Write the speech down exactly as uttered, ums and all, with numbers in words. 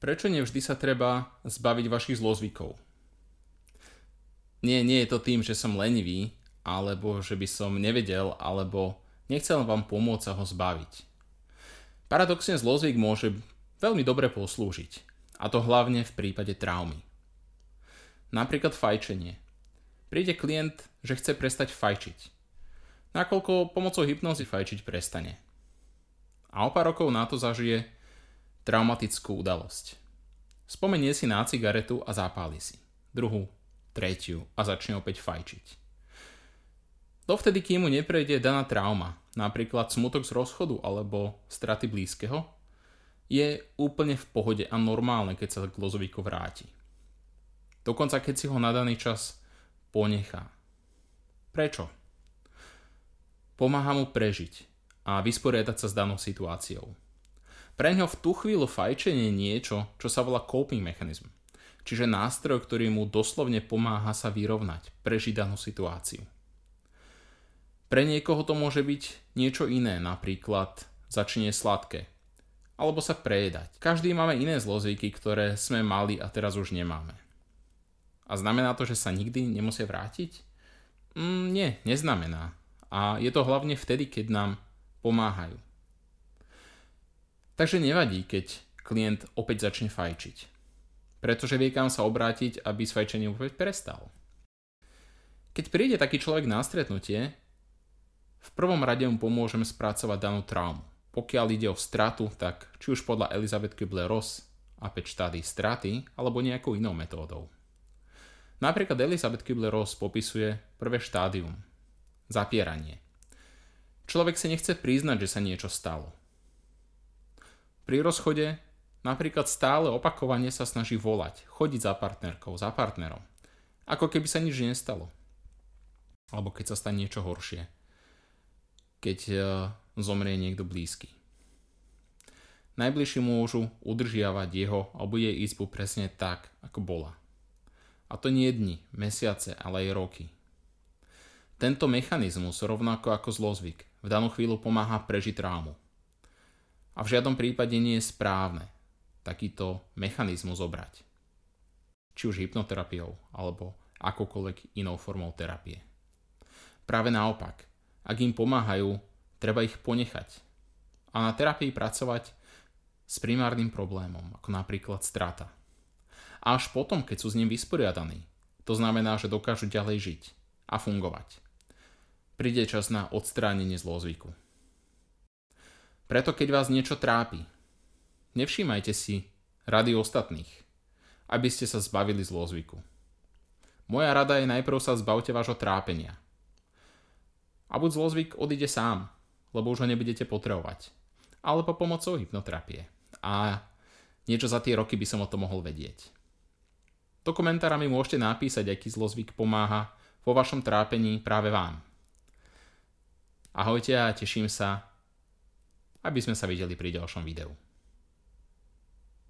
Prečo nevždy sa treba zbaviť vašich zlozvykov? Nie, nie je to tým, že som lenivý, alebo že by som nevedel, alebo nechcel vám pomôcť sa ho zbaviť. Paradoxne zlozvyk môže veľmi dobre poslúžiť, a to hlavne v prípade traumy. Napríklad fajčenie. Príde klient, že chce prestať fajčiť, nakoľko pomocou hypnózy fajčiť prestane. A o pár rokov na to zažije traumatickú udalosť. Spomenie si na cigaretu a zapáli si. Druhú, tretiu a začne opäť fajčiť. Dovtedy, kým mu neprejde daná trauma, napríklad smutok z rozchodu alebo straty blízkeho, je úplne v pohode a normálne, keď sa k zlozvyku vráti. Dokonca, keď si ho na daný čas ponechá. Prečo? Pomáha mu prežiť a vysporiadať sa s danou situáciou. Pre ňo v tú chvíľu fajčenie je niečo, čo sa volá coping mechanizm, čiže nástroj, ktorý mu doslovne pomáha sa vyrovnať, prežiť danú situáciu. Pre niekoho to môže byť niečo iné, napríklad začne sladké, alebo sa prejedať. Každý máme iné zlozvyky, ktoré sme mali a teraz už nemáme. A znamená to, že sa nikdy nemusia vrátiť? Mm, nie, neznamená. A je to hlavne vtedy, keď nám pomáhajú. Takže nevadí, keď klient opäť začne fajčiť, pretože vie, kam sa obrátiť, aby s fajčením opäť prestal. Keď príde taký človek na stretnutie, v prvom rade mu pomôžeme spracovať danú traumu. Pokiaľ ide o stratu, tak či už podľa Elizabeth Kübler-Ross a päť štádií straty, alebo nejakou inou metódou. Napríklad Elizabeth Kübler-Ross popisuje prvé štádium, zapieranie. Človek si nechce priznať, že sa niečo stalo. Pri rozchode napríklad stále opakovane sa snaží volať, chodiť za partnerkou, za partnerom. Ako keby sa nič nestalo. Alebo keď sa stane niečo horšie. Keď zomrie niekto blízky. Najbližší môžu udržiavať jeho alebo jej izbu presne tak, ako bola. A to nie dni, mesiace, ale aj roky. Tento mechanizmus, rovnako ako zlozvyk, v danú chvíľu pomáha prežiť traumu. A v žiadnom prípade nie je správne takýto mechanizmus zobrať. Či už hypnoterapiou, alebo akokoľvek inou formou terapie. Práve naopak, ak im pomáhajú, treba ich ponechať. A na terapii pracovať s primárnym problémom, ako napríklad strata. A až potom, keď sú s ním vysporiadaní, to znamená, že dokážu ďalej žiť a fungovať. Príde čas na odstránenie zlozvyku. Preto keď vás niečo trápi, nevšímajte si rady ostatných, aby ste sa zbavili zlozvyku. Moja rada je najprv sa zbavte vášho trápenia. A buď zlozvyk odíde sám, lebo už ho nebudete potrebovať. Alebo pomocou hypnoterapie. A niečo za tie roky by som o tom mohol vedieť. Do komentára mi môžete napísať, aký zlozvyk pomáha vo vašom trápení práve vám. Ahojte a teším sa, aby sme sa videli pri ďalšom videu.